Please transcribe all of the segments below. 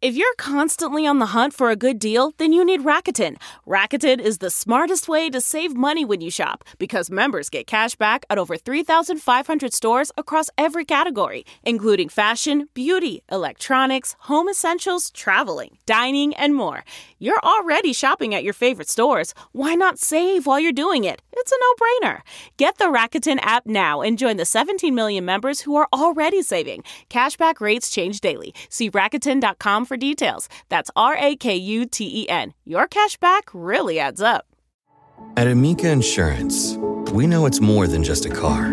If you're constantly on the hunt for a good deal, then you need Rakuten. Rakuten is the smartest way to save money when you shop because members get cash back at over 3,500 stores across every category, including fashion, beauty, electronics, home essentials, traveling, dining, and more. You're already shopping at your favorite stores. Why not save while you're doing it? It's a no-brainer. Get the Rakuten app now and join the 17 million members who are already saving. Cashback rates change daily. See Rakuten.com for details. That's RAKUTEN. Your cash back really adds up. At Amica Insurance, we know it's more than just a car.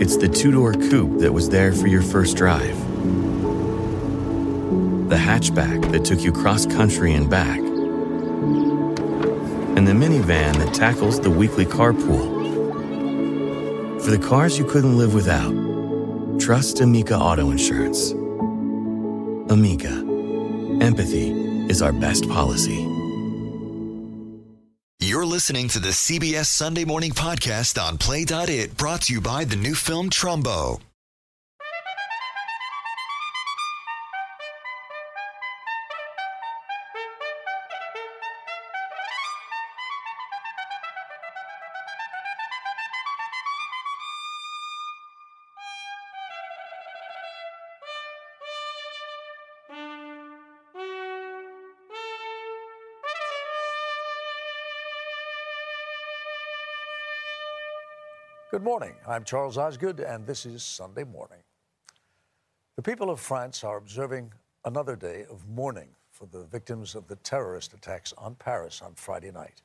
It's the two-door coupe that was there for your first drive, the hatchback that took you cross-country and back, and the minivan that tackles the weekly carpool. For the cars you couldn't live without, trust Amica Auto Insurance. Amica, empathy is our best policy. You're listening to the CBS Sunday Morning Podcast on Play.it, brought to you by the new film Trumbo. Good morning. I'm Charles Osgood, and this is Sunday Morning. The people of France are observing another day of mourning for the victims of the terrorist attacks on Paris on Friday night.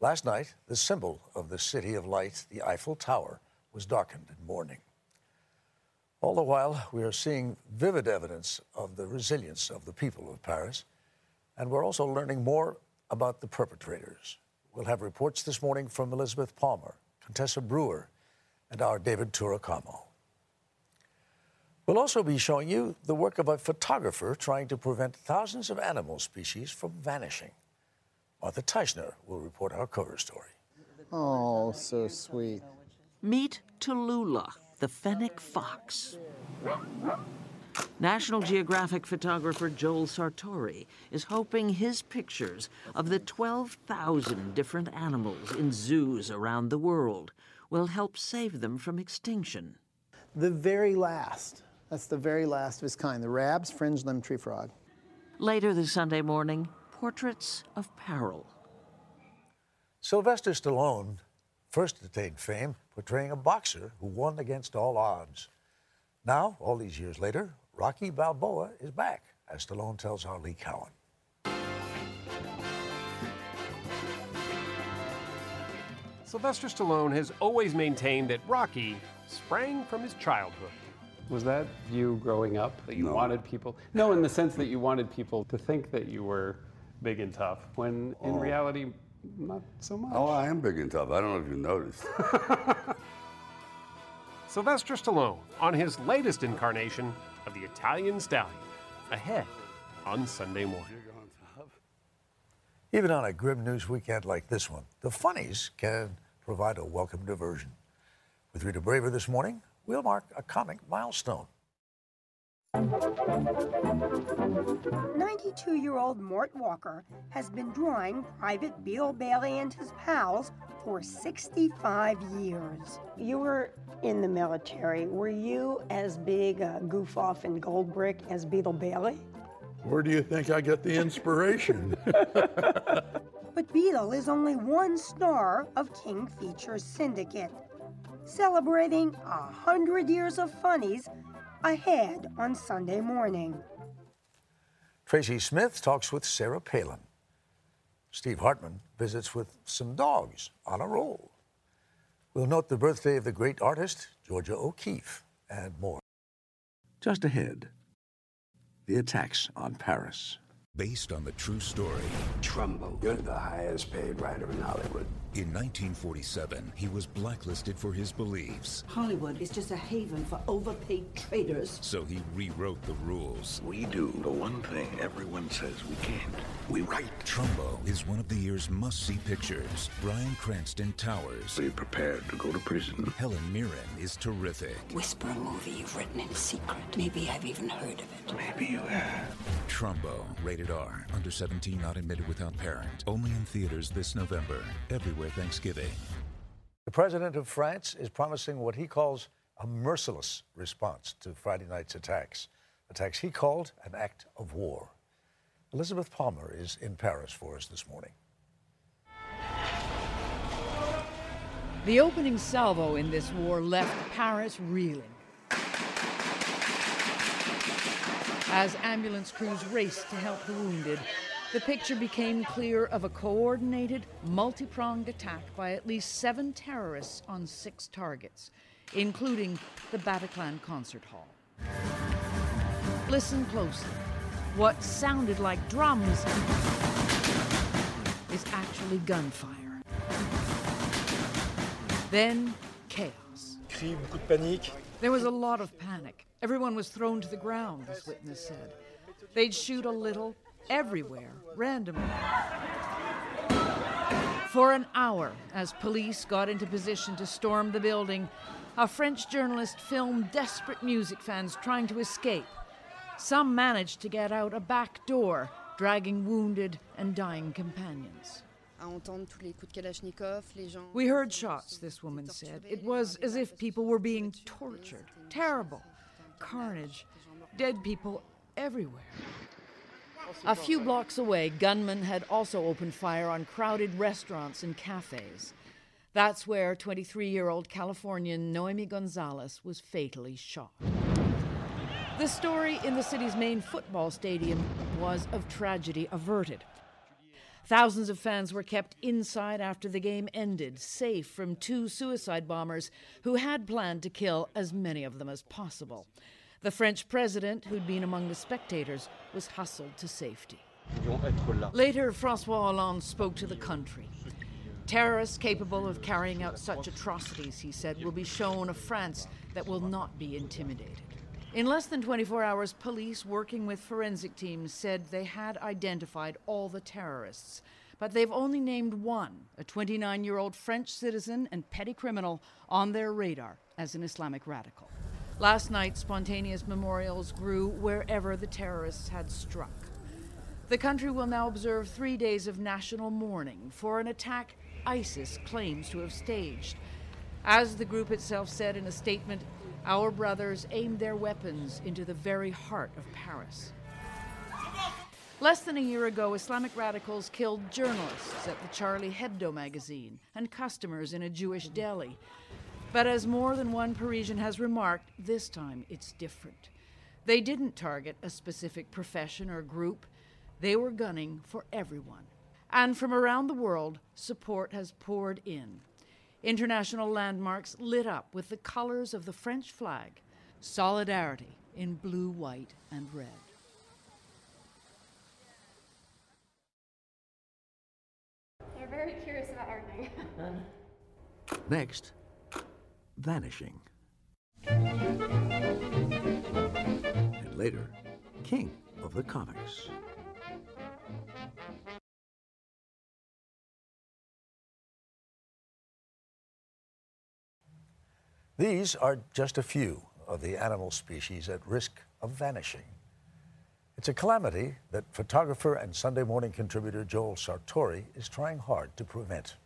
Last night, the symbol of the City of Light, the Eiffel Tower, was darkened in mourning. All the while, we are seeing vivid evidence of the resilience of the people of Paris, and we're also learning more about the perpetrators. We'll have reports this morning from Elizabeth Palmer, Contessa Brewer, and our David Turacamo. We'll also be showing you the work of a photographer trying to prevent thousands of animal species from vanishing. Martha Teichner will report our cover story. Oh, so sweet. Meet Tallulah, the fennec fox. National Geographic photographer Joel Sartore is hoping his pictures of the 12,000 different animals in zoos around the world will help save them from extinction. The very last. That's the very last of his kind. The rabs, fringed lemon tree frog. Later this Sunday morning, portraits of peril. Sylvester Stallone first attained fame portraying a boxer who won against all odds. Now, all these years later, Rocky Balboa is back, as Stallone tells our Lee Cowan. Sylvester Stallone has always maintained that Rocky sprang from his childhood. Was that you growing up, that you wanted people? No, in the sense that you wanted people to think that you were big and tough, when in reality, not so much. Oh, I am big and tough. I don't know if you noticed. Sylvester Stallone on his latest incarnation of the Italian Stallion, ahead on Sunday morning. Even on a grim news weekend like this one, the funnies can provide a welcome diversion. With Rita Braver this morning, we'll mark a comic milestone. 92-year-old Mort Walker has been drawing Private Beetle Bailey and his pals for 65 years. You were in the military. Were you as big a goof-off and gold brick as Beetle Bailey? Where do you think I get the inspiration? But Beetle is only one star of King Features Syndicate, celebrating 100 years of funnies ahead on Sunday morning. Tracy Smith talks with Sarah Palin. Steve Hartman visits with some dogs on a roll. We'll note the birthday of the great artist, Georgia O'Keeffe, and more. Just ahead, the attacks on Paris. Based on the true story. Trumbo, you're the highest paid writer in Hollywood. In 1947, he was blacklisted for his beliefs. Hollywood is just a haven for overpaid traitors. So he rewrote the rules. We do the one thing everyone says we can't. We write. Trumbo is one of the year's must-see pictures. Bryan Cranston towers. Be prepared to go to prison. Helen Mirren is terrific. Whisper a movie you've written in secret. Maybe I've even heard of it. Maybe you have. Trumbo, rated R. Under 17, not admitted without parent. Only in theaters this November. Everywhere Thanksgiving. The president of France is promising what he calls a merciless response to Friday night's attacks. Attacks he called an act of war. Elizabeth Palmer is in Paris for us this morning. The opening salvo in this war left Paris reeling, as ambulance crews raced to help the wounded. The picture became clear of a coordinated, multi-pronged attack by at least 7 terrorists on 6 targets, including the Bataclan concert hall. Listen closely. What sounded like drums is actually gunfire. Then chaos. There was a lot of panic. Everyone was thrown to the ground, this witness said. They'd shoot a little, everywhere, randomly. For an hour, as police got into position to storm the building, a French journalist filmed desperate music fans trying to escape. Some managed to get out a back door, dragging wounded and dying companions. We heard shots, this woman said. It was as if people were being tortured. Terrible. Carnage, dead people everywhere. A few blocks away, gunmen had also opened fire on crowded restaurants and cafes. That's where 23-year-old Californian Noemi Gonzalez was fatally shot. The story in the city's main football stadium was of tragedy averted. Thousands of fans were kept inside after the game ended, safe from 2 suicide bombers who had planned to kill as many of them as possible. The French president, who'd been among the spectators, was hustled to safety. Later, François Hollande spoke to the country. Terrorists capable of carrying out such atrocities, he said, will be shown a France that will not be intimidated. In less than 24 hours, police working with forensic teams said they had identified all the terrorists, but they've only named one, a 29-year-old French citizen and petty criminal, on their radar as an Islamic radical. Last night, spontaneous memorials grew wherever the terrorists had struck. The country will now observe 3 days of national mourning for an attack ISIS claims to have staged. As the group itself said in a statement, our brothers aimed their weapons into the very heart of Paris. Less than a year ago, Islamic radicals killed journalists at the Charlie Hebdo magazine and customers in a Jewish deli. But as more than one Parisian has remarked, this time it's different. They didn't target a specific profession or group. They were gunning for everyone. And from around the world, support has poured in. International landmarks lit up with the colors of the French flag, solidarity in blue, white, and red. They're very curious about everything. Next, vanishing. And later, King of the Comics. These are just a few of the animal species at risk of vanishing. It's a calamity that photographer and Sunday Morning contributor Joel Sartore is trying hard to prevent.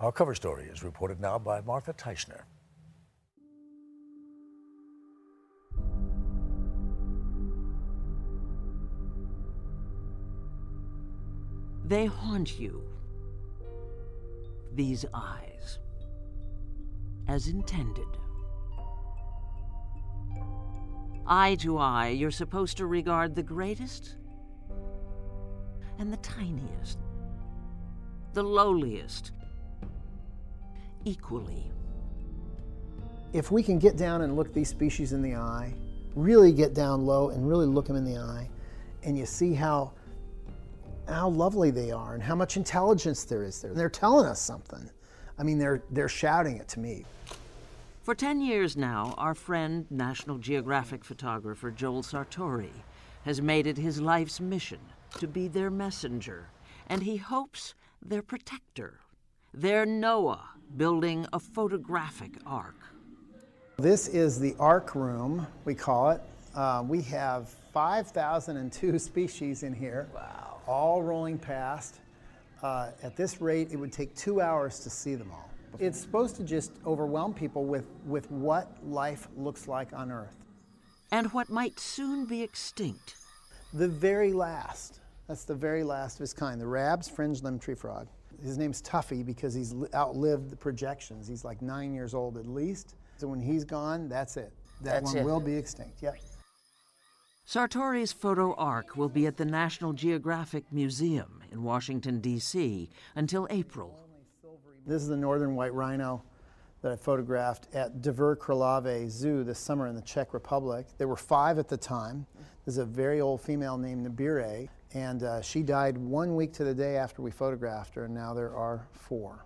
Our cover story is reported now by Martha Teichner. They haunt you, these eyes, as intended. Eye to eye, you're supposed to regard the greatest and the tiniest, the lowliest, equally. If we can get down and look these species in the eye, really get down low and really look them in the eye, and you see how lovely they are and how much intelligence there is there. They're telling us something. I mean, they're shouting it to me. For 10 years now, our friend, National Geographic photographer Joel Sartore, has made it his life's mission to be their messenger, and he hopes their protector, their Noah, building a photographic ark. This is the ark room, we call it. We have 5,002 species in here, wow, all rolling past. At this rate, it would take 2 hours to see them all. It's supposed to just overwhelm people with what life looks like on Earth. And what might soon be extinct. The very last. That's the very last of his kind. The Rab's fringed lemon tree frog. His name's Tuffy because he's outlived the projections. He's like 9 years old at least. So when he's gone, that's it. That one will be extinct, yeah. Sartore's photo arc will be at the National Geographic Museum in Washington, D.C. until April. This is the northern white rhino that I photographed at Dvor Kralove Zoo this summer in the Czech Republic. There were 5 at the time. There's a very old female named Nabire, and she died 1 week to the day after we photographed her, and now there are 4.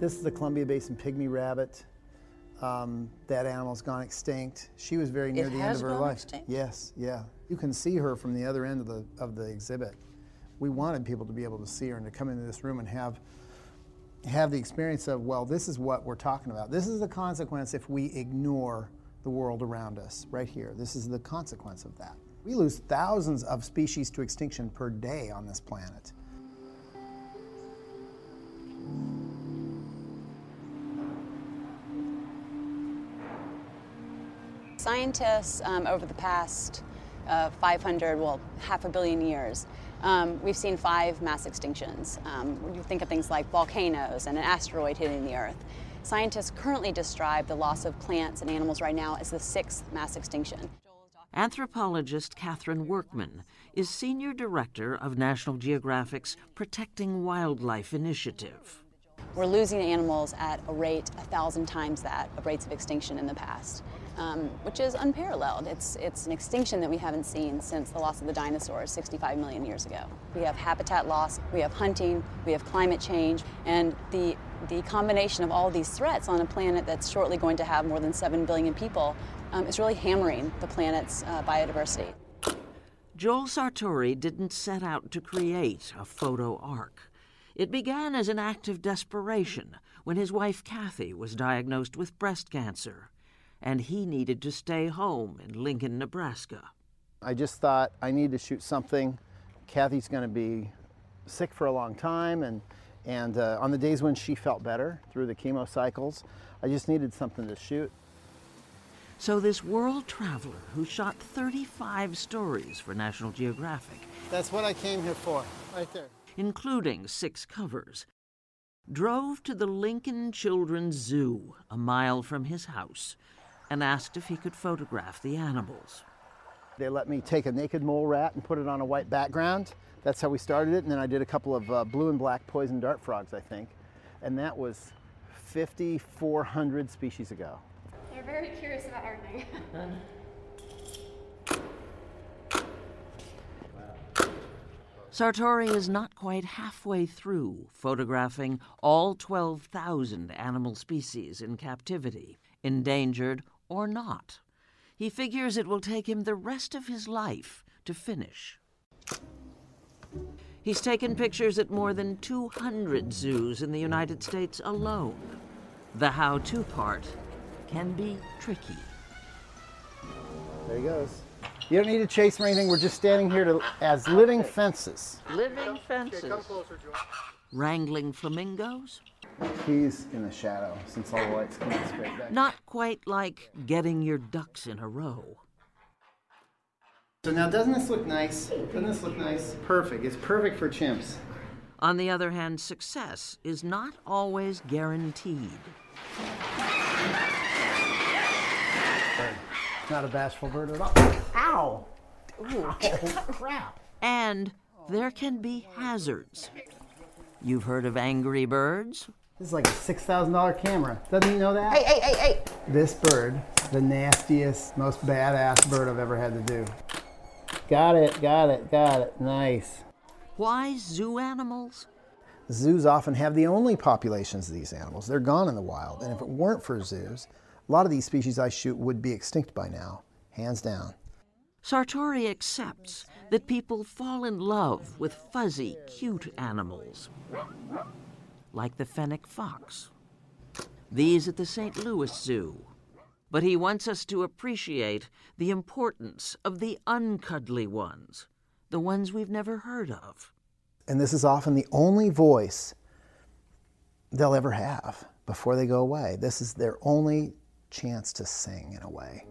This is the Columbia Basin pygmy rabbit. That animal's gone extinct. She was very near the end of her life. Extinct? Yes, yeah. You can see her from the other end of the exhibit. We wanted people to be able to see her and to come into this room and have the experience of, well, this is what we're talking about. This is the consequence if we ignore the world around us, right here. This is the consequence of that. We lose thousands of species to extinction per day on this planet. Scientists over the past 500, well, half a billion years, we've seen 5 mass extinctions. You think of things like volcanoes and an asteroid hitting the Earth. Scientists currently describe the loss of plants and animals right now as the 6th mass extinction. Anthropologist Catherine Workman is Senior Director of National Geographic's Protecting Wildlife Initiative. We're losing animals at a rate 1,000 times that of rates of extinction in the past, which is unparalleled. It's an extinction that we haven't seen since the loss of the dinosaurs 65 million years ago. We have habitat loss, we have hunting, we have climate change, and the combination of all these threats on a planet that's shortly going to have more than 7 billion people is really hammering the planet's biodiversity. Joel Sartore didn't set out to create a photo ark. It began as an act of desperation when his wife, Kathy, was diagnosed with breast cancer, and he needed to stay home in Lincoln, Nebraska. I just thought, I need to shoot something. Kathy's going to be sick for a long time, and on the days when she felt better through the chemo cycles, I just needed something to shoot. So this world traveler who shot 35 stories for National Geographic. That's what I came here for, right there. Including 6 covers, drove to the Lincoln Children's Zoo, a mile from his house, and asked if he could photograph the animals. They let me take a naked mole rat and put it on a white background. That's how we started it, and then I did a couple of blue and black poison dart frogs, I think, and that was 5,400 species ago. They're very curious about everything. Sartore is not quite halfway through photographing all 12,000 animal species in captivity, endangered or not. He figures it will take him the rest of his life to finish. He's taken pictures at more than 200 zoos in the United States alone. The how-to part can be tricky. There he goes. You don't need to chase or anything. We're just standing here as living fences. Living fences. Okay, come closer, Joel. Wrangling flamingos. He's in the shadow since all the lights come straight back. Not quite like getting your ducks in a row. So now, doesn't this look nice? Doesn't this look nice? Perfect. It's perfect for chimps. On the other hand, success is not always guaranteed. Not a bashful bird at all. Ow! Ooh, crap. And there can be hazards. You've heard of angry birds? This is like a $6,000 camera. Doesn't he know that? Hey! This bird, the nastiest, most badass bird I've ever had to do. Got it. Nice. Why zoo animals? Zoos often have the only populations of these animals. They're gone in the wild. And if it weren't for zoos, a lot of these species I shoot would be extinct by now, hands down. Sartore accepts that people fall in love with fuzzy, cute animals, like the fennec fox. These at the St. Louis Zoo. But he wants us to appreciate the importance of the uncuddly ones, the ones we've never heard of. And this is often the only voice they'll ever have before they go away. This is their only chance to sing, in a way.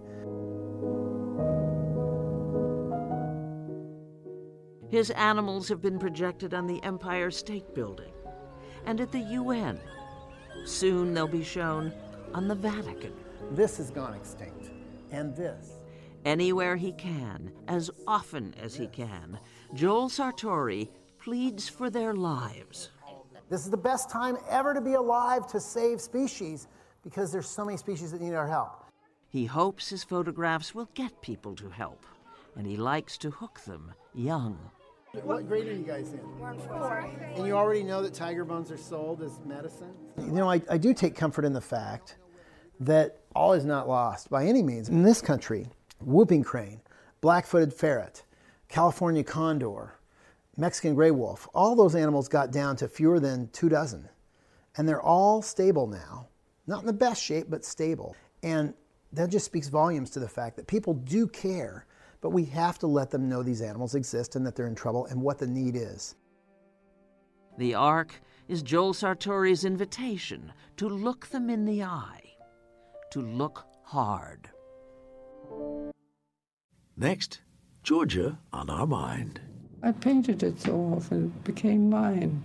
His animals have been projected on the Empire State Building and at the UN. Soon they'll be shown on the Vatican. This has gone extinct, and this. Anywhere he can, as often as he can, Joel Sartore pleads for their lives. This is the best time ever to be alive to save species, because there's so many species that need our help. He hopes his photographs will get people to help, and he likes to hook them young. What grade are you guys in? We're in 4th. And you already know that tiger bones are sold as medicine? You know, I do take comfort in the fact that all is not lost by any means. In this country, whooping crane, black-footed ferret, California condor, Mexican gray wolf, all those animals got down to fewer than 2 dozen. And they're all stable now. Not in the best shape, but stable. And that just speaks volumes to the fact that people do care, but we have to let them know these animals exist and that they're in trouble and what the need is. The Ark is Joel Sartore's invitation to look them in the eye, to look hard. Next, Georgia on our mind. I painted it so often, it became mine.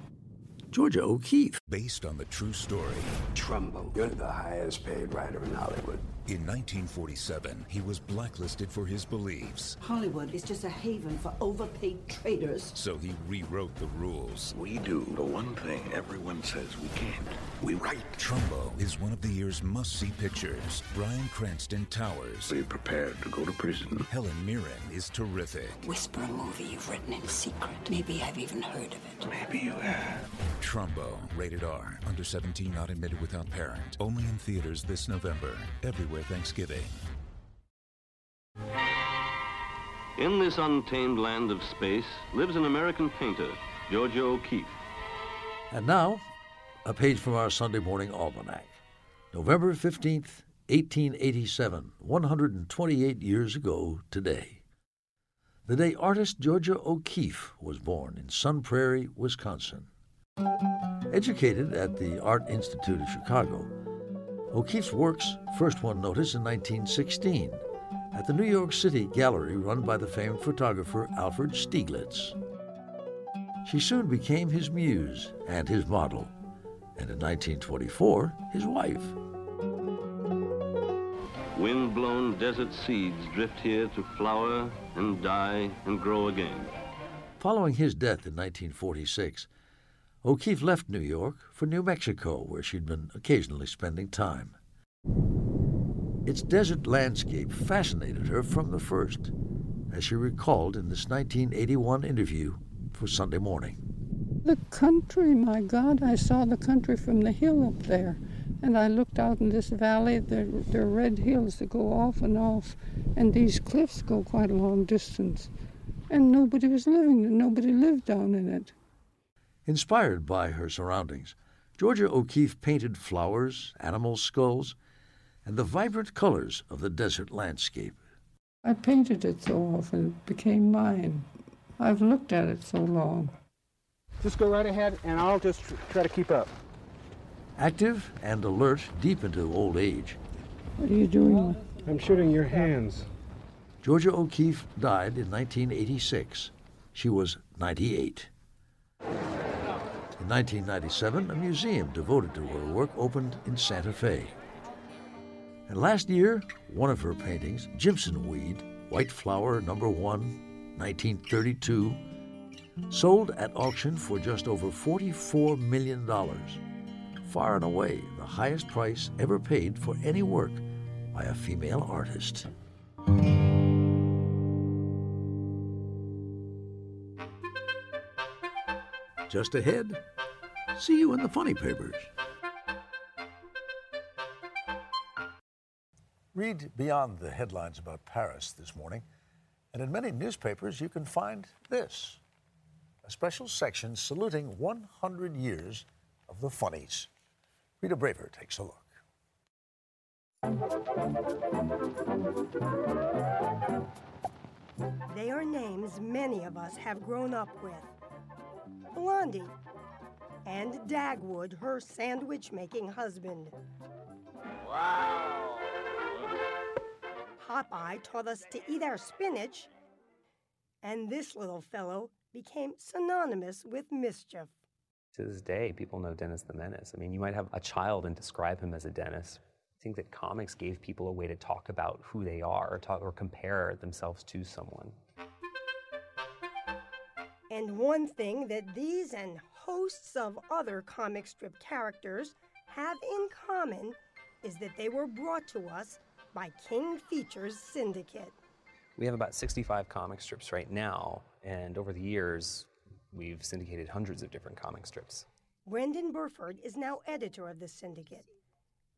Georgia O'Keeffe. Based on the true story. Trumbo, you're the highest paid writer in Hollywood. In 1947, he was blacklisted for his beliefs. Hollywood is just a haven for overpaid traitors. So he rewrote the rules. We do the one thing everyone says we can't. We write. Trumbo is one of the year's must-see pictures. Bryan Cranston towers. Be prepared to go to prison. Helen Mirren is terrific. Whisper a movie you've written in secret. Maybe I've even heard of it. Maybe you have. Trumbo, rated R. Under 17, not admitted without parent. Only in theaters this November. Everywhere Thanksgiving. In this untamed land of space lives an American painter, Georgia O'Keeffe. And now, a page from our Sunday morning almanac. November 15th, 1887, 128 years ago today. The day artist Georgia O'Keeffe was born in Sun Prairie, Wisconsin. Educated at the Art Institute of Chicago, O'Keeffe's works first won notice in 1916 at the New York City gallery run by the famed photographer Alfred Stieglitz. She soon became his muse and his model, and in 1924, his wife. Wind-blown desert seeds drift here to flower and die and grow again. Following his death in 1946, O'Keeffe left New York for New Mexico, where she'd been occasionally spending time. Its desert landscape fascinated her from the first, as she recalled in this 1981 interview for Sunday Morning. The country, my God, I saw the country from the hill up there. And I looked out in this valley, there are red hills that go off and off, and these cliffs go quite a long distance. And nobody lived down in it. Inspired by her surroundings, Georgia O'Keeffe painted flowers, animal skulls, and the vibrant colors of the desert landscape. I painted it so often, it became mine. I've looked at it so long. Just go right ahead, and I'll just try to keep up. Active and alert deep into old age. What are you doing? I'm shooting your hands. Georgia O'Keeffe died in 1986. She was 98. In 1997, a museum devoted to her work opened in Santa Fe. And last year, one of her paintings, Jimson Weed, White Flower, No. 1, 1932, sold at auction for just over $44 million. Far and away, the highest price ever paid for any work by a female artist. Just ahead, see you in the funny papers. Read beyond the headlines about Paris this morning, and in many newspapers you can find this, a special section saluting 100 years of the funnies. Rita Braver takes a look. They are names many of us have grown up with. Blondie, and Dagwood, her sandwich-making husband. Wow! Popeye taught us to eat our spinach, and this little fellow became synonymous with mischief. To this day, people know Dennis the Menace. I mean, you might have a child and describe him as a Dennis. I think that comics gave people a way to talk about who they are or compare themselves to someone. And one thing that these and hosts of other comic strip characters have in common is that they were brought to us by King Features Syndicate. We have about 65 comic strips right now, and over the years, we've syndicated hundreds of different comic strips. Brendan Burford is now editor of the syndicate,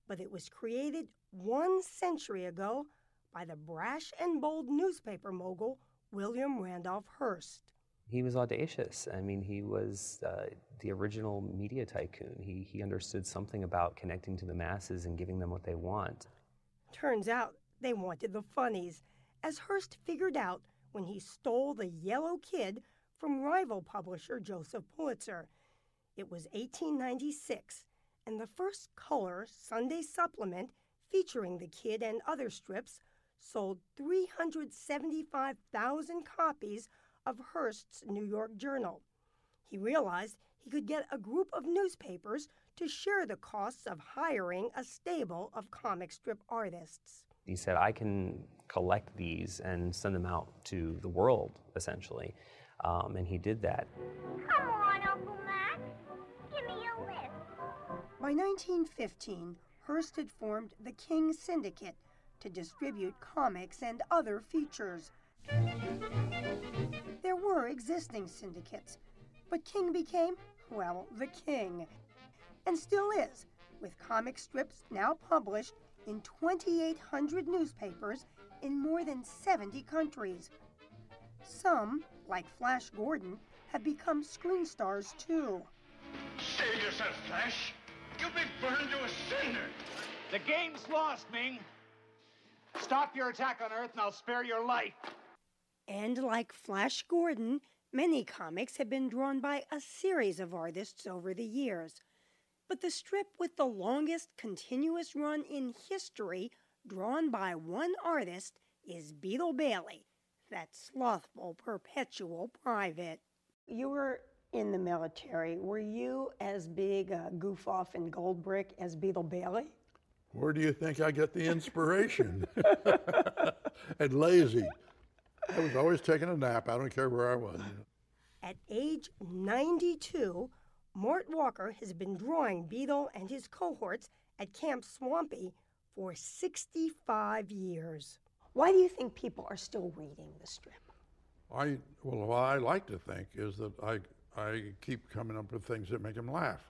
but it was created 1 century ago by the brash and bold newspaper mogul William Randolph Hearst. He was audacious. I mean, he was the original media tycoon. He understood something about connecting to the masses and giving them what they want. Turns out they wanted the funnies, as Hearst figured out when he stole The Yellow Kid from rival publisher Joseph Pulitzer. It was 1896, and the first color Sunday supplement featuring the Kid and other strips sold 375,000 copies of Hearst's New York Journal. He realized he could get a group of newspapers to share the costs of hiring a stable of comic strip artists. He said, I can collect these and send them out to the world, essentially. And he did that. Come on, Uncle Max. Give me a lift. By 1915, Hearst had formed the King Syndicate to distribute comics and other features. There were existing syndicates, but King became, well, the king, and still is, with comic strips now published in 2,800 newspapers in more than 70 countries. Some, like Flash Gordon, have become screen stars, too. Save yourself, Flash. You'll be burned to a cinder. The game's lost, Ming. Stop your attack on Earth, and I'll spare your life. And like Flash Gordon, many comics have been drawn by a series of artists over the years. But the strip with the longest continuous run in history drawn by one artist is Beetle Bailey, that slothful, perpetual private. You were in the military. Were you as big a goof-off and gold brick as Beetle Bailey? Where do you think I get the inspiration? And lazy. I was always taking a nap. I don't care where I was. At age 92, Mort Walker has been drawing Beetle and his cohorts at Camp Swampy for 65 years. Why do you think people are still reading the strip? Well, what I like to think is that I keep coming up with things that make them laugh.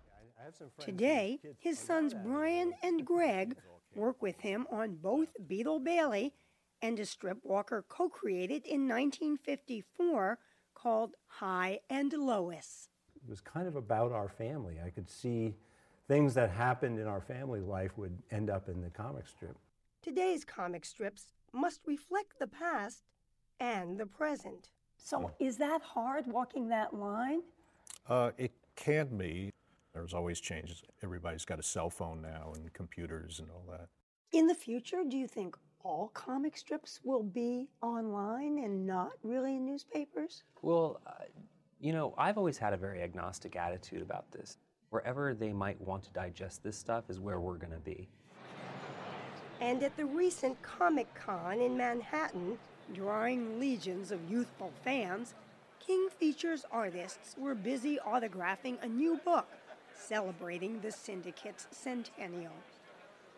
Today, his sons Brian and Greg work with him on both Beetle Bailey and a strip Walker co-created in 1954 called High and Lois. It was kind of about our family. I could see things that happened in our family life would end up in the comic strip. Today's comic strips must reflect the past and the present. So is that hard, walking that line? It can be. There's always changes. Everybody's got a cell phone now and computers and all that. In the future, do you think all comic strips will be online and not really in newspapers? Well, you know, I've always had a very agnostic attitude about this. Wherever they might want to digest this stuff is where we're going to be. And at the recent Comic-Con in Manhattan, drawing legions of youthful fans, King Features artists were busy autographing a new book celebrating the syndicate's centennial.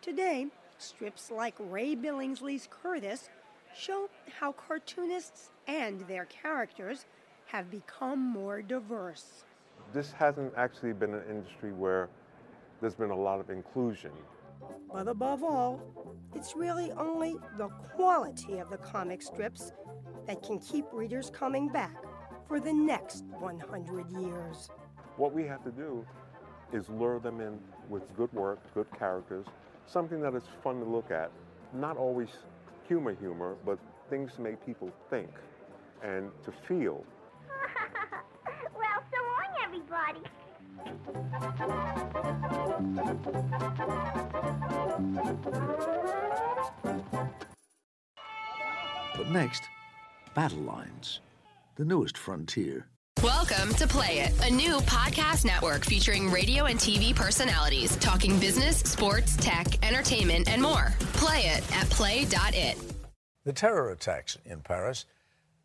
Today, strips like Ray Billingsley's Curtis show how cartoonists and their characters have become more diverse. This hasn't actually been an industry where there's been a lot of inclusion. But above all, it's really only the quality of the comic strips that can keep readers coming back for the next 100 years. What we have to do is lure them in with good work, good characters, something that is fun to look at. Not always humor, but things to make people think and to feel. Well, so long, everybody. But next, Battle Lines, the newest frontier. Welcome to Play It, a new podcast network featuring radio and TV personalities talking business, sports, tech, entertainment, and more. Play it at play.it. The terror attacks in Paris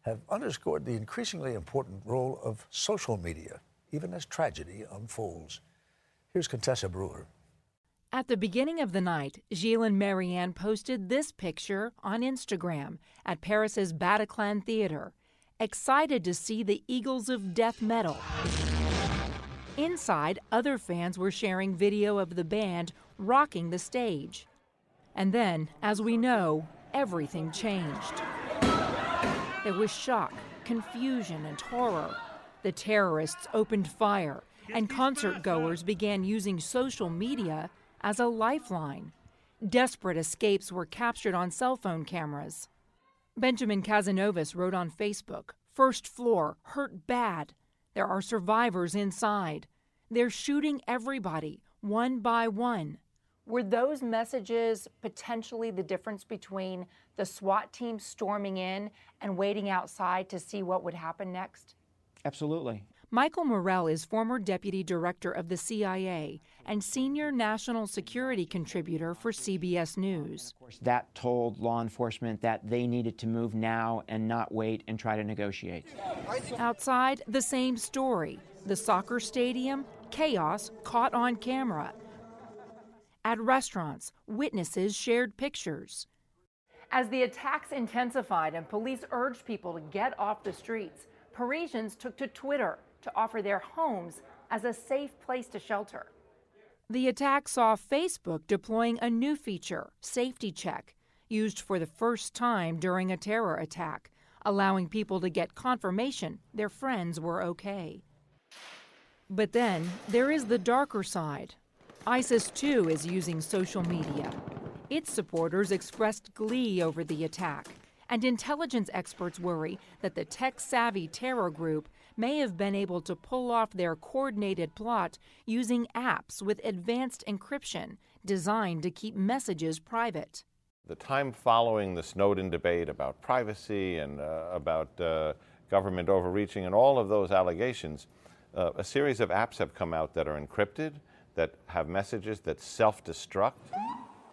have underscored the increasingly important role of social media, even as tragedy unfolds. Here's Contessa Brewer. At the beginning of the night, Gilles and Marianne posted this picture on Instagram at Paris's Bataclan Theater, excited to see the Eagles of Death Metal. Inside, other fans were sharing video of the band rocking the stage. And then, as we know, everything changed. There was shock, confusion, and horror. The terrorists opened fire, and concertgoers began using social media as a lifeline. Desperate escapes were captured on cell phone cameras. Benjamin Casanovas wrote on Facebook, "First floor, hurt bad. There are survivors inside. They're shooting everybody, one by one." Were those messages potentially the difference between the SWAT team storming in and waiting outside to see what would happen next? Absolutely. Michael Morrell is former deputy director of the CIA and senior national security contributor for CBS News. Of course, that told law enforcement that they needed to move now and not wait and try to negotiate. Outside, the same story. The soccer stadium, chaos caught on camera. At restaurants, witnesses shared pictures. As the attacks intensified and police urged people to get off the streets, Parisians took to Twitter to offer their homes as a safe place to shelter. The attack saw Facebook deploying a new feature, Safety Check, used for the first time during a terror attack, allowing people to get confirmation their friends were okay. But then there is the darker side. ISIS, too, is using social media. Its supporters expressed glee over the attack, and intelligence experts worry that the tech-savvy terror group may have been able to pull off their coordinated plot using apps with advanced encryption designed to keep messages private. The time following the Snowden debate about privacy and about government overreaching and all of those allegations, a series of apps have come out that are encrypted, that have messages that self-destruct.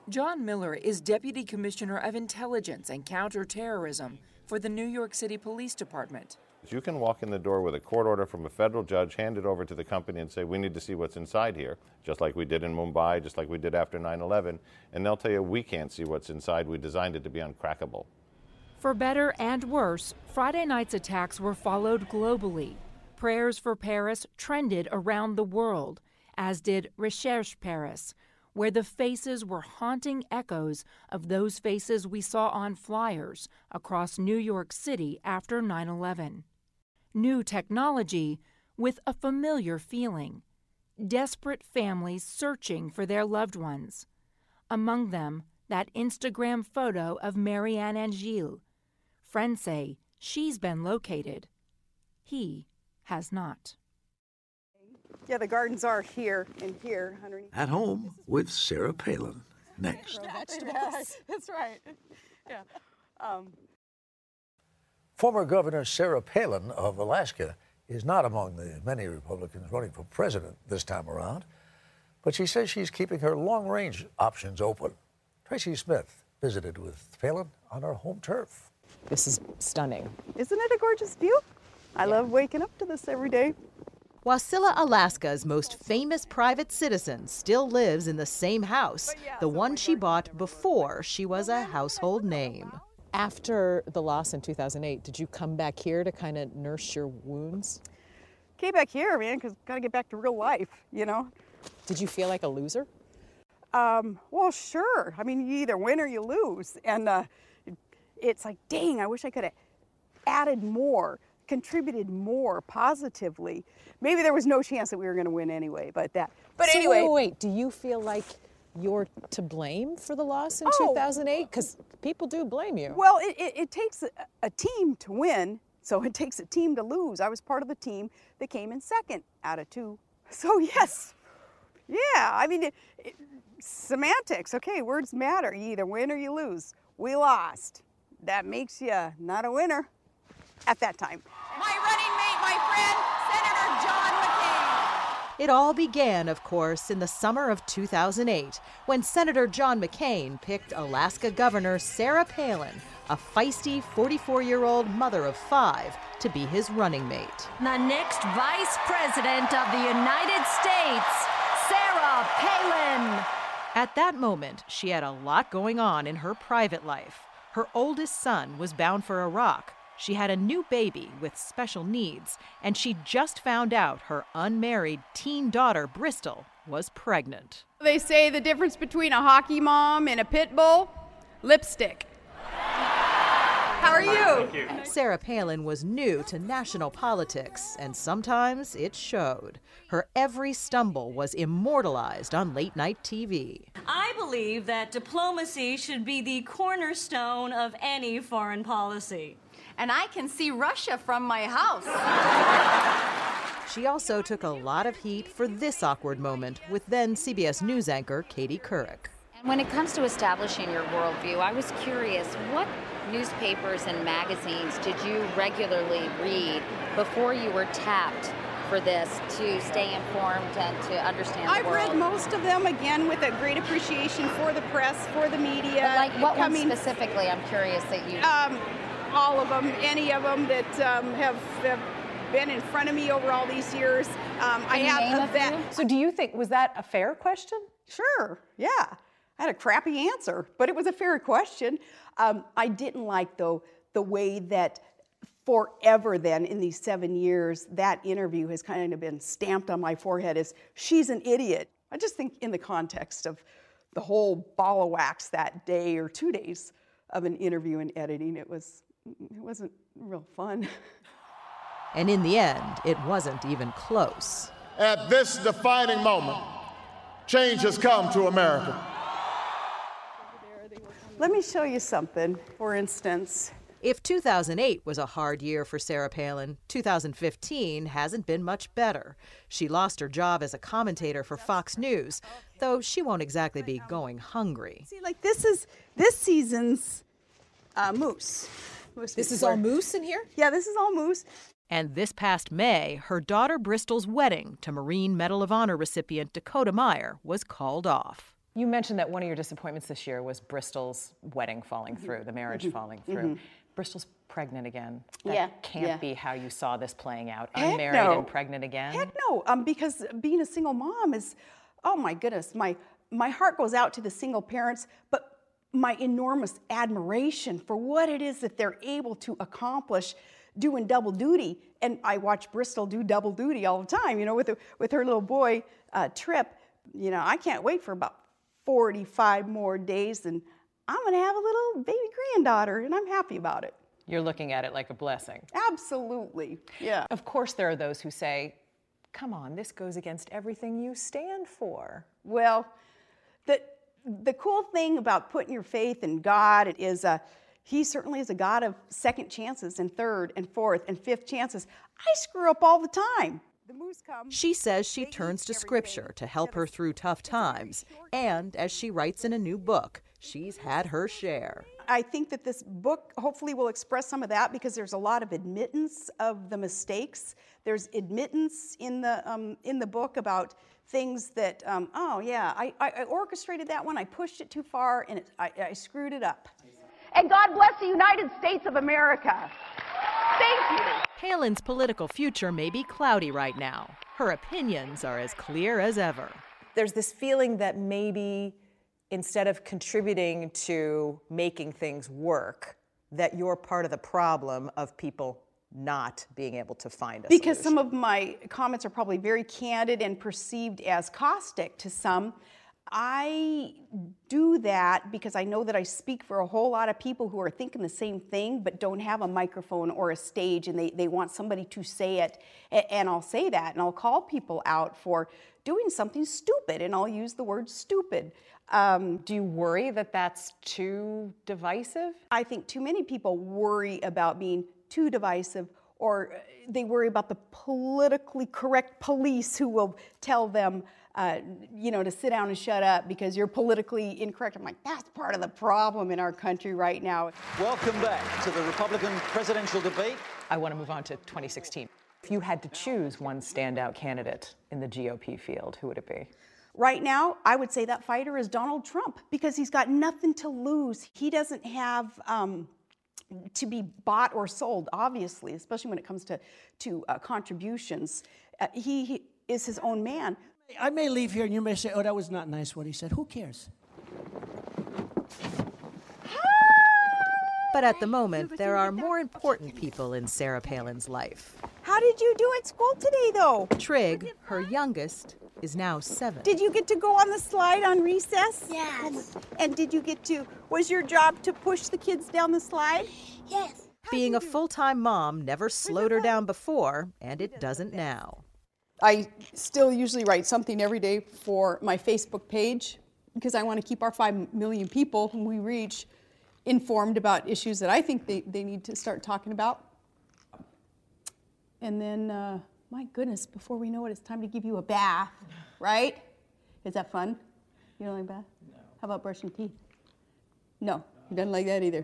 John Miller is Deputy Commissioner of Intelligence and Counterterrorism for the New York City Police Department. You can walk in the door with a court order from a federal judge, hand it over to the company and say, we need to see what's inside here, just like we did in Mumbai, just like we did after 9/11, and they'll tell you, we can't see what's inside. We designed it to be uncrackable. For better and worse, Friday night's attacks were followed globally. Prayers for Paris trended around the world, as did Recherche Paris, where the faces were haunting echoes of those faces we saw on flyers across New York City after 9/11. New technology with a familiar feeling. Desperate families searching for their loved ones. Among them, that Instagram photo of Marianne and Gilles. Friends say she's been located. He has not. Yeah, the gardens are here and here. Underneath. At Home with Sarah Palin, next. That's right. Yeah. Former Governor Sarah Palin of Alaska is not among the many Republicans running for president this time around, but she says she's keeping her long-range options open. Tracy Smith visited with Palin on her home turf. This is stunning. Isn't it a gorgeous view? I love waking up to this every day. Wasilla, Alaska's most famous private citizen still lives in the same house, the one she bought before she was a household name. After the loss in 2008, did you come back here to kind of nurse your wounds? Came back here, man, because got to get back to real life, you know? Did you feel like a loser? Well, sure. I mean, you either win or you lose. And it's like, dang, I wish I could have added more, contributed more positively. Maybe there was no chance that we were going to win anyway, but that. But so anyway. Wait, do you feel like you're to blame for the loss in 2008? Because people do blame you. Well, it takes a team to win, so it takes a team to lose. I was part of the team that came in second out of two. So, yes. Yeah, I mean, semantics. Okay, words matter. You either win or you lose. We lost. That makes you not a winner at that time. My running mate, my friend, Senator John McCain. It all began, of course, in the summer of 2008, when Senator John McCain picked Alaska Governor Sarah Palin, a feisty 44-year-old mother of five, to be his running mate. The next Vice President of the United States, Sarah Palin. At that moment, she had a lot going on in her private life. Her oldest son was bound for Iraq. She had a new baby with special needs, and she just found out her unmarried teen daughter, Bristol, was pregnant. They say the difference between a hockey mom and a pit bull, lipstick. How are you? Thank you. Sarah Palin was new to national politics, and sometimes it showed. Her every stumble was immortalized on late-night TV. I believe that diplomacy should be the cornerstone of any foreign policy. And I can see Russia from my house. She also took a lot of heat for this awkward moment with then CBS News anchor Katie Couric. When it comes to establishing your worldview, I was curious, what newspapers and magazines did you regularly read before you were tapped for this to stay informed and to understand the world? I've read most of them, again, with a great appreciation for the press, for the media. But like what one specifically? I'm curious that you... all of them, any of them that have been in front of me over all these years. I have that. So do you think, was that a fair question? Sure, yeah. I had a crappy answer, but it was a fair question. I didn't like, though, the way that forever then, in these 7 years, that interview has kind of been stamped on my forehead as, she's an idiot. I just think in the context of the whole ball of wax that day or 2 days of an interview and editing, it wasn't real fun. And in the end, it wasn't even close. At this defining moment, change has come to America. Let me show you something, for instance. If 2008 was a hard year for Sarah Palin, 2015 hasn't been much better. She lost her job as a commentator for Fox News, though she won't exactly be going hungry. See, like this is this season's moose. This is all moose in here? Yeah, this is all moose. And this past May, her daughter Bristol's wedding to Marine Medal of Honor recipient Dakota Meyer was called off. You mentioned that one of your disappointments this year was Bristol's wedding falling through, the marriage falling through. Bristol's pregnant again. That can't be how you saw this playing out. Unmarried and pregnant again? Heck no, because being a single mom is, oh my goodness, my heart goes out to the single parents, but my enormous admiration for what it is that they're able to accomplish doing double duty. And I watch Bristol do double duty all the time, you know, with her little boy, Trip. You know, I can't wait for about 45 more days, and I'm gonna have a little baby granddaughter, and I'm happy about it. You're looking at it like a blessing. Absolutely, yeah. Of course there are those who say, come on, this goes against everything you stand for. Well, the cool thing about putting your faith in God is he certainly is a God of second chances and third and fourth and fifth chances. I screw up all the time. She says she turns to Scripture to help her through tough times, and as she writes in a new book, she's had her share. I think that this book hopefully will express some of that, because there's a lot of admittance of the mistakes. There's admittance in the book about things that, oh yeah, I orchestrated that one, I pushed it too far, and I screwed it up. And God bless the United States of America. Thank you. Palin's political future may be cloudy right now. Her opinions are as clear as ever. There's this feeling that maybe instead of contributing to making things work, that you're part of the problem of people not being able to find a solution. Because some of my comments are probably very candid and perceived as caustic to some. I do that because I know that I speak for a whole lot of people who are thinking the same thing but don't have a microphone or a stage, and they want somebody to say it, and I'll say that, and I'll call people out for doing something stupid, and I'll use the word stupid. Do you worry that that's too divisive? I think too many people worry about being too divisive, or they worry about the politically correct police who will tell them you know, to sit down and shut up because you're politically incorrect. I'm like, that's part of the problem in our country right now. Welcome back to the Republican presidential debate. I want to move on to 2016. If you had to choose one standout candidate in the GOP field, who would it be? Right now, I would say that fighter is Donald Trump, because he's got nothing to lose. He doesn't have to be bought or sold, obviously, especially when it comes to contributions. He is his own man. I may leave here and you may say, oh, that was not nice what he said. Who cares? But at the moment, there are more important people in Sarah Palin's life. How did you do at school today, though? Trig, her youngest, is now 7. Did you get to go on the slide on recess? Yes. And did you get to, was your job to push the kids down the slide? Yes. Being a full-time mom never slowed her down before, and it doesn't now. I still usually write something every day for my Facebook page, because I want to keep our 5 million people whom we reach informed about issues that I think they need to start talking about. And then, my goodness, before we know it, it's time to give you a bath, right? Is that fun? You don't like bath? No. How about brushing teeth? No, he doesn't like that either.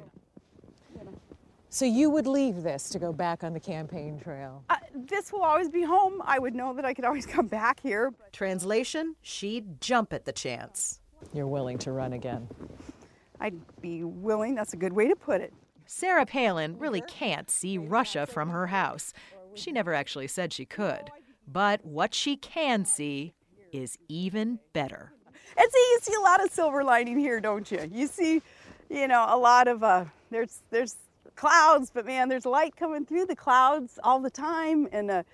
So you would leave this to go back on the campaign trail? This will always be home. I would know that I could always come back here. But... Translation, she'd jump at the chance. You're willing to run again. I'd be willing, that's a good way to put it. Sarah Palin really can't see Russia from her house. She never actually said she could. But what she can see is even better. And see, you see a lot of silver lining here, don't you? You see, you know, a lot of, there's clouds, but man, there's light coming through the clouds all the time. And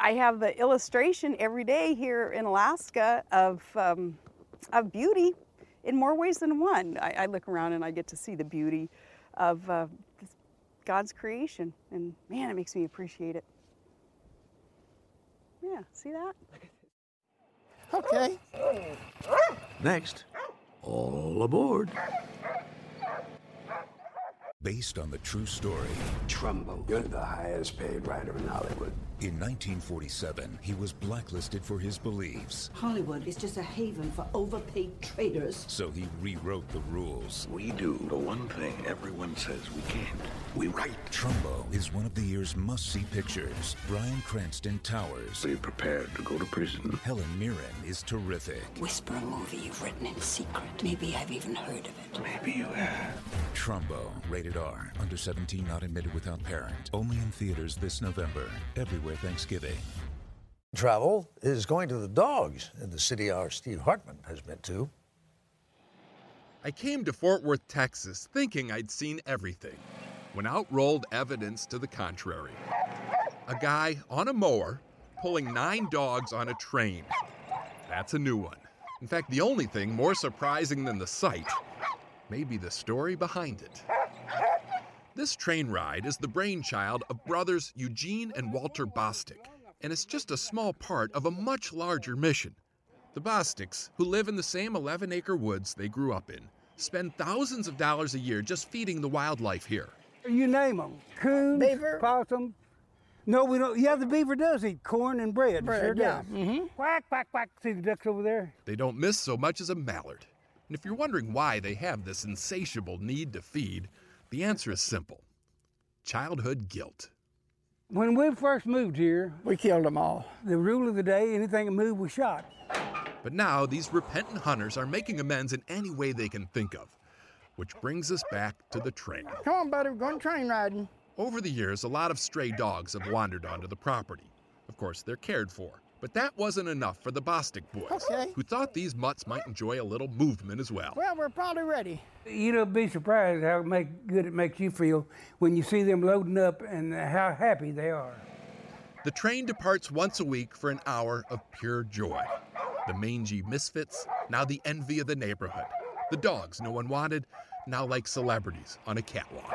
I have the illustration every day here in Alaska of beauty in more ways than one. I look around and I get to see the beauty of God's creation, and man, it makes me appreciate it. Yeah, see that? Okay. Next, all aboard. Based on the true story. Trumbo, you're the highest paid writer in Hollywood. In 1947, he was blacklisted for his beliefs. Hollywood is just a haven for overpaid traitors. So he rewrote the rules. We do the one thing everyone says we can't. We write. Trumbo is one of the year's must-see pictures. Bryan Cranston towers. Be prepared to go to prison. Helen Mirren is terrific. Whisper a movie you've written in secret. Maybe I've even heard of it. Maybe you have. Trumbo, rated R. Under 17, not admitted without parent. Only in theaters this November. Everywhere Thanksgiving. Travel is going to the dogs in the city our Steve Hartman has been to. I came to Fort Worth, Texas, thinking I'd seen everything, when out rolled evidence to the contrary. A guy on a mower pulling 9 dogs on a train. That's a new one. In fact, the only thing more surprising than the sight may be the story behind it. This train ride is the brainchild of brothers Eugene and Walter Bostick, and it's just a small part of a much larger mission. The Bosticks, who live in the same 11-acre woods they grew up in, spend thousands of dollars a year just feeding the wildlife here. You name them, coon, beaver, possum. No, we don't. Yeah, the beaver does eat corn and bread. Sure does. Mm-hmm. Quack, quack, quack. See the ducks over there? They don't miss so much as a mallard. And if you're wondering why they have this insatiable need to feed, the answer is simple. Childhood guilt. When we first moved here, we killed them all. The rule of the day, anything that moved, we shot. But now these repentant hunters are making amends in any way they can think of, which brings us back to the train. Come on, buddy, we're going train riding. Over the years, a lot of stray dogs have wandered onto the property. Of course, they're cared for. But that wasn't enough for the Bostic boys, who thought these mutts might enjoy a little movement as well. Well, we're probably ready. You know, be surprised how good it makes you feel when you see them loading up and how happy they are. The train departs once a week for an hour of pure joy. The mangy misfits, now the envy of the neighborhood. The dogs no one wanted, now like celebrities on a catwalk.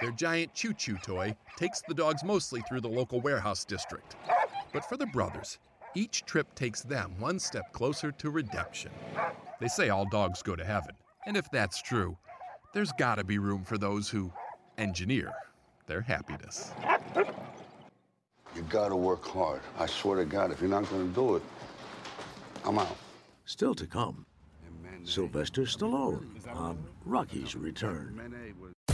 Their giant choo-choo toy takes the dogs mostly through the local warehouse district. But for the brothers, each trip takes them one step closer to redemption. They say all dogs go to heaven, and if that's true, there's gotta be room for those who engineer their happiness. You gotta work hard. I swear to God, if you're not gonna do it, I'm out. Still to come, Sylvester Stallone on Rocky's Return.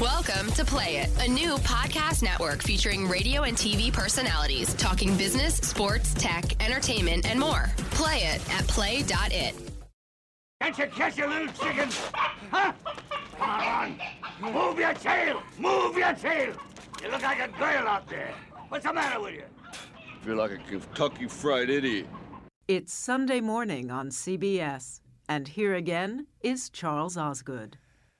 Welcome to Play It, a new podcast network featuring radio and TV personalities talking business, sports, tech, entertainment, and more. Play it at play.it. Can't you catch your little chickens? Huh? Come on. Move your tail! Move your tail! You look like a girl out there. What's the matter with you? I feel like a Kentucky Fried Idiot. It's Sunday morning on CBS. And here again is Charles Osgood.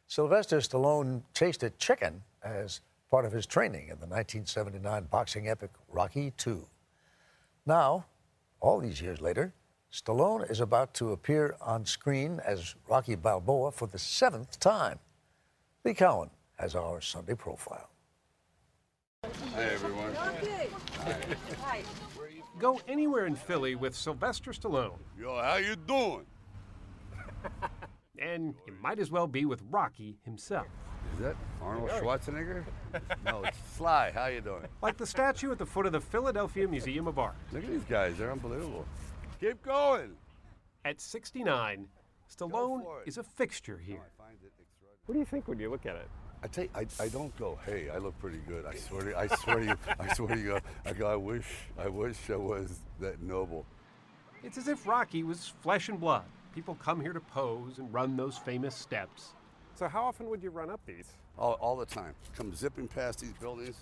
Sylvester Stallone chased a chicken as part of his training in the 1979 boxing epic Rocky II. Now, all these years later, Stallone is about to appear on screen as Rocky Balboa for the 7th time. Lee Cowan has our Sunday profile. Hey, everyone. Hi. Go anywhere in Philly with Sylvester Stallone. Yo, how you doing? And you might as well be with Rocky himself. Is that Arnold Schwarzenegger? No, it's Sly. How you doing? Like the statue at the foot of the Philadelphia Museum of Art. Look at these guys. They're unbelievable. Keep going. At 69, Stallone is a fixture here. What do you think when you look at it? I tell you, I don't go, hey, I look pretty good. I swear to you, I go, I wish I was that noble. It's as if Rocky was flesh and blood. People come here to pose and run those famous steps. So how often would you run up these? All the time. Come zipping past these buildings,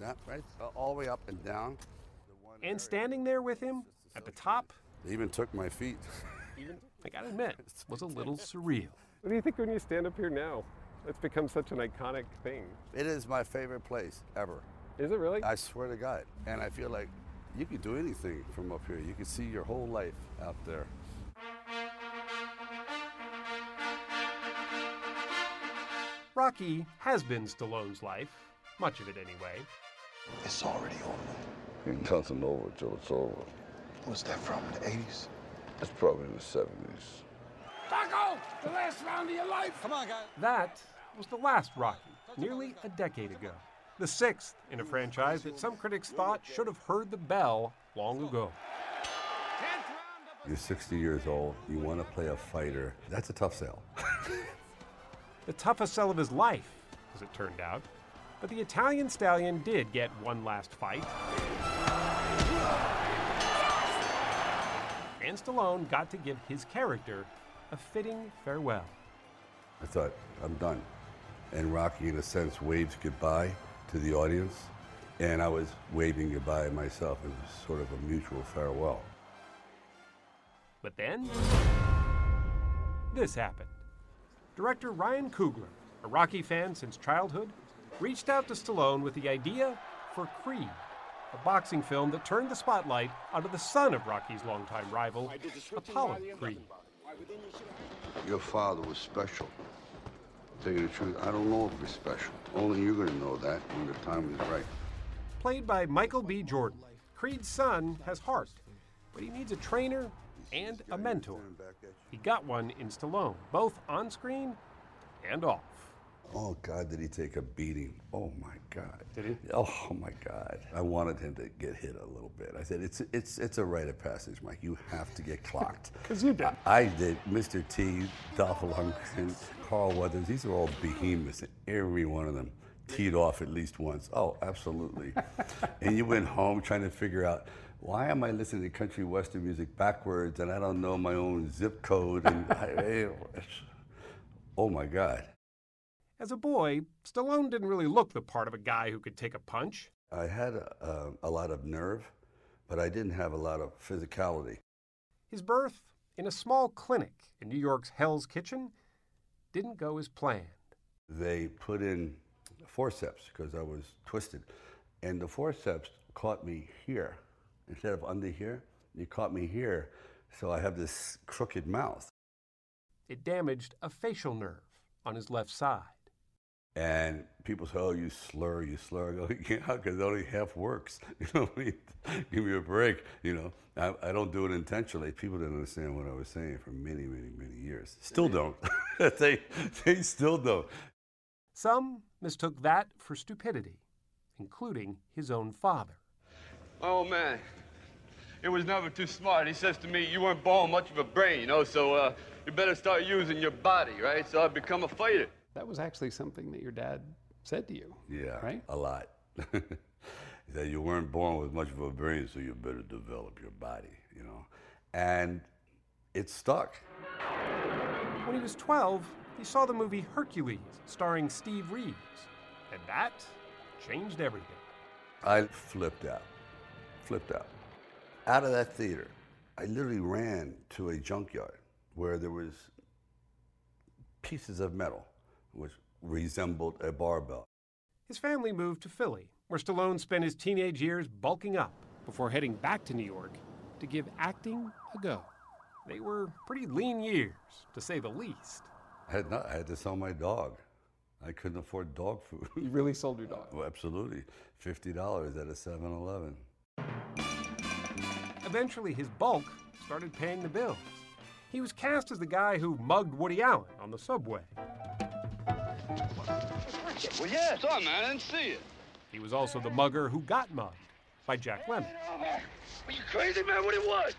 that, right? All the way up and down. And standing there with him at the top. They even took my feet. I gotta admit, it was a little surreal. What do you think when you stand up here now? It's become such an iconic thing. It is my favorite place ever. Is it really? I swear to God. And I feel like you can do anything from up here. You can see your whole life out there. Rocky has been Stallone's life, much of it anyway. It's already over. Ain't nothing over till it's over. What's that from, the 80s? That's probably in the 70s. Taco, the last round of your life! Come on, guys. That was the last Rocky, nearly a decade ago. The 6th in a franchise that some critics thought should have heard the bell long ago. You're 60 years old, you want to play a fighter. That's a tough sell. The toughest sell of his life, as it turned out. But the Italian stallion did get one last fight. And Stallone got to give his character a fitting farewell. I thought, I'm done. And Rocky, in a sense, waves goodbye to the audience. And I was waving goodbye myself. It was sort of a mutual farewell. But then, this happened. Director Ryan Coogler, a Rocky fan since childhood, reached out to Stallone with the idea for Creed, a boxing film that turned the spotlight onto the son of Rocky's longtime rival, Apollo Creed. Your father was special. Tell you the truth, I don't know if he's special. Only you're going to know that when the time is right. Played by Michael B. Jordan, Creed's son has heart, but he needs a trainer and a mentor. He got one in Stallone, both on screen and off. Oh, God, did he take a beating? Oh, my God. Did he? Oh, my God. I wanted him to get hit a little bit. I said, it's a rite of passage, Mike. You have to get clocked. Because you did. I did. Mr. T, Dolph Lundgren, Carl Weathers, these are all behemoths, and every one of them teed off at least once. Oh, absolutely. And you went home trying to figure out, why am I listening to country western music backwards, and I don't know my own zip code? And oh, my God. As a boy, Stallone didn't really look the part of a guy who could take a punch. I had a lot of nerve, but I didn't have a lot of physicality. His birth in a small clinic in New York's Hell's Kitchen didn't go as planned. They put in forceps because I was twisted, and the forceps caught me here. Instead of under here, they caught me here, so I have this crooked mouth. It damaged a facial nerve on his left side. And people say, oh, you slur, you slur. I go, yeah, because only half works. You know what I mean? Give me a break, you know. I don't do it intentionally. People didn't understand what I was saying for many, many, many years. Still don't. They still don't. Some mistook that for stupidity, including his own father. Oh, man, it was never too smart. He says to me, you weren't born much of a brain, you know, so you better start using your body, right? So I've become a fighter. That was actually something that your dad said to you. Yeah, right? A lot. He said, you weren't born with much of a brain, so you better develop your body, you know. And it stuck. When he was 12, he saw the movie Hercules, starring Steve Reeves. And that changed everything. I flipped out. Flipped out. Out of that theater, I literally ran to a junkyard where there was pieces of metal which resembled a barbell. His family moved to Philly, where Stallone spent his teenage years bulking up before heading back to New York to give acting a go. They were pretty lean years, to say the least. I had to sell my dog. I couldn't afford dog food. You really sold your dog? Well, absolutely. $50 at a 7-Eleven. Eventually, his bulk started paying the bills. He was cast as the guy who mugged Woody Allen on the subway. Well, yeah, it's on, man. I didn't see it. He was also the mugger who got mugged by Jack Lemmon. Are you crazy, man? What it was?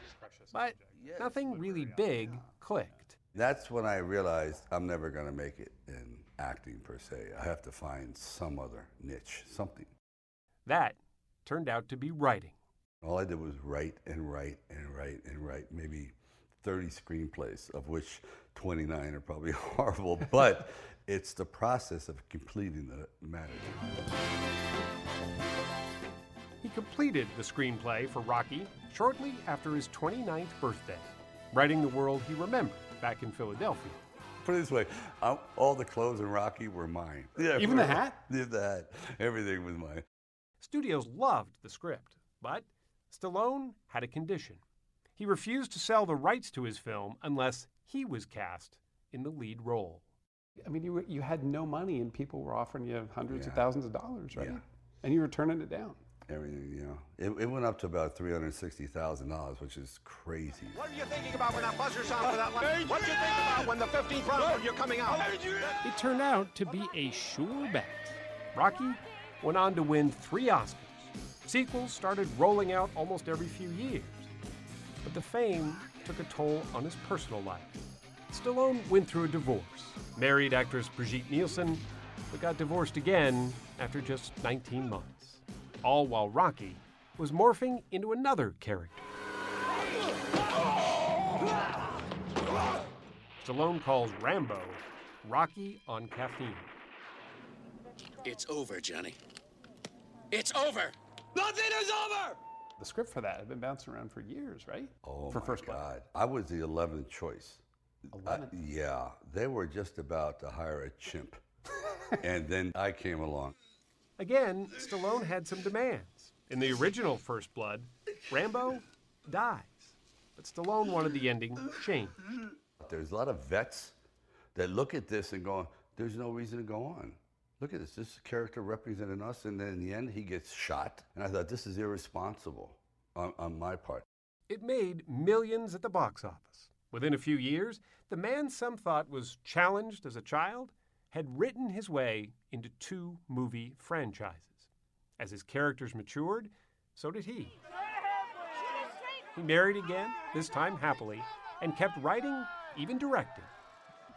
But nothing really big clicked. That's when I realized I'm never going to make it in acting, per se. I have to find some other niche, something. That turned out to be writing. All I did was write and write and write and write, maybe 30 screenplays, of which 29 are probably horrible, but it's the process of completing the matter. He completed the screenplay for Rocky shortly after his 29th birthday, writing the world he remembered. Back in Philadelphia. Put it this way, all the clothes in Rocky were mine. Yeah, even the hat? Yeah, the hat. Everything was mine. Studios loved the script, but Stallone had a condition. He refused to sell the rights to his film unless he was cast in the lead role. I mean, you had no money and people were offering you hundreds of thousands of dollars, right? Yeah. And you were turning it down. Everything, you know. It went up to about $360,000, which is crazy. What are you thinking about when that buzzer sounds for that line? What do you think about when the 15th round, you're coming out? It turned out to be a sure bet. Rocky went on to win 3 Oscars. Sequels started rolling out almost every few years. But the fame took a toll on his personal life. Stallone went through a divorce, married actress Brigitte Nielsen, but got divorced again after just 19 months. All while Rocky was morphing into another character. Stallone calls Rambo Rocky on caffeine. It's over, Johnny. It's over! Nothing is over! The script for that had been bouncing around for years, right? Oh, for First Blood. I was the 11th choice. 11th? Yeah. They were just about to hire a chimp. And then I came along. Again, Stallone had some demands. In the original First Blood, Rambo dies, but Stallone wanted the ending changed. There's a lot of vets that look at this and go, there's no reason to go on. Look at this, this character representing us, and then in the end, he gets shot. And I thought, this is irresponsible on my part. It made millions at the box office. Within a few years, the man some thought was challenged as a child had written his way into two movie franchises. As his characters matured, so did he. He married again, this time happily, and kept writing, even directing.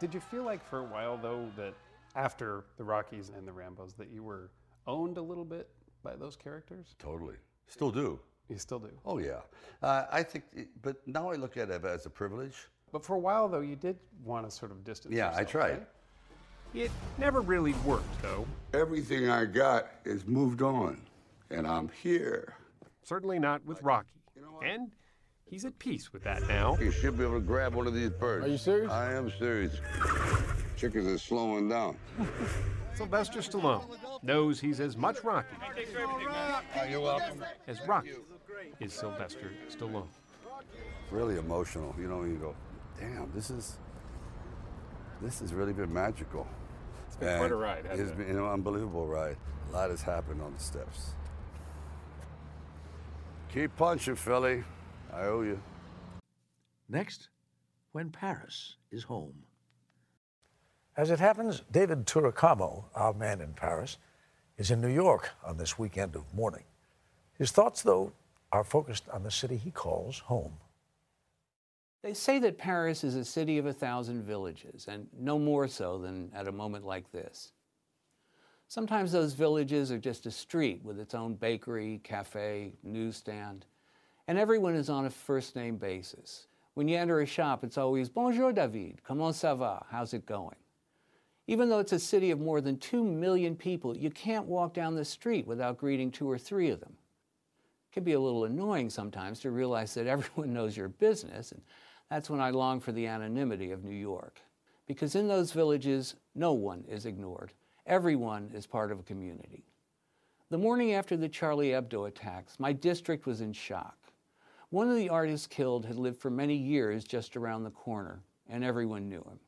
Did you feel like for a while, though, that after the Rockies and the Rambos, that you were owned a little bit by those characters? Totally. Still do. You still do? Oh, yeah. I think, but now I look at it as a privilege. But for a while, though, you did want to sort of distance yourself. Yeah, I tried. Right? It never really worked, though. Everything I got is moved on, and I'm here. Certainly not with Rocky, and he's at peace with that now. You should be able to grab one of these birds. Are you serious? I am serious. Chickens are slowing down. Sylvester Stallone knows he's as much Rocky as Rocky is Sylvester Stallone. Really emotional, you go, damn, this has really been magical. It's been quite a ride, hasn't it? It's been an unbelievable ride. A lot has happened on the steps. Keep punching, Philly. I owe you. Next, When Paris Is Home. As it happens, David Turacamo, our man in Paris, is in New York on this weekend of mourning. His thoughts, though, are focused on the city he calls home. They say that Paris is a city of 1,000 villages, and no more so than at a moment like this. Sometimes those villages are just a street with its own bakery, cafe, newsstand, and everyone is on a first-name basis. When you enter a shop, it's always, Bonjour, David, comment ça va? How's it going? Even though it's a city of more than 2 million people, you can't walk down the street without greeting 2 or 3 of them. It can be a little annoying sometimes to realize that everyone knows your business, and that's when I long for the anonymity of New York. Because in those villages, no one is ignored. Everyone is part of a community. The morning after the Charlie Hebdo attacks, my district was in shock. One of the artists killed had lived for many years just around the corner, and everyone knew him.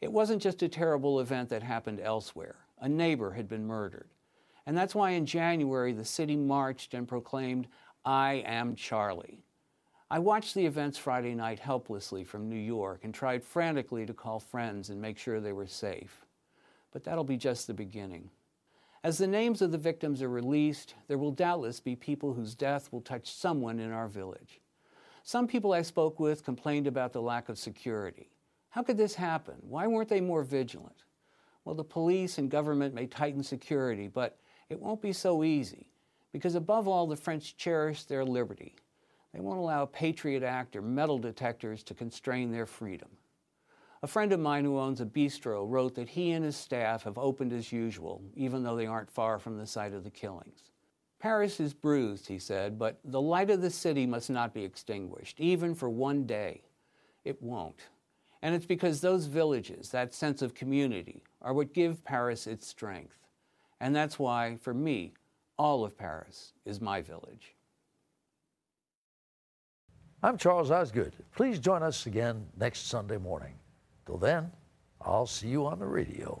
It wasn't just a terrible event that happened elsewhere. A neighbor had been murdered. And that's why in January, the city marched and proclaimed, I am Charlie. I watched the events Friday night helplessly from New York and tried frantically to call friends and make sure they were safe. But that'll be just the beginning. As the names of the victims are released, there will doubtless be people whose death will touch someone in our village. Some people I spoke with complained about the lack of security. How could this happen? Why weren't they more vigilant? Well, the police and government may tighten security, but it won't be so easy, because above all, the French cherish their liberty. They won't allow Patriot Act or metal detectors to constrain their freedom. A friend of mine who owns a bistro wrote that he and his staff have opened as usual, even though they aren't far from the site of the killings. Paris is bruised, he said, but the light of the city must not be extinguished, even for one day. It won't. And it's because those villages, that sense of community, are what give Paris its strength. And that's why, for me, all of Paris is my village. I'm Charles Osgood. Please join us again next Sunday morning. Till then, I'll see you on the radio.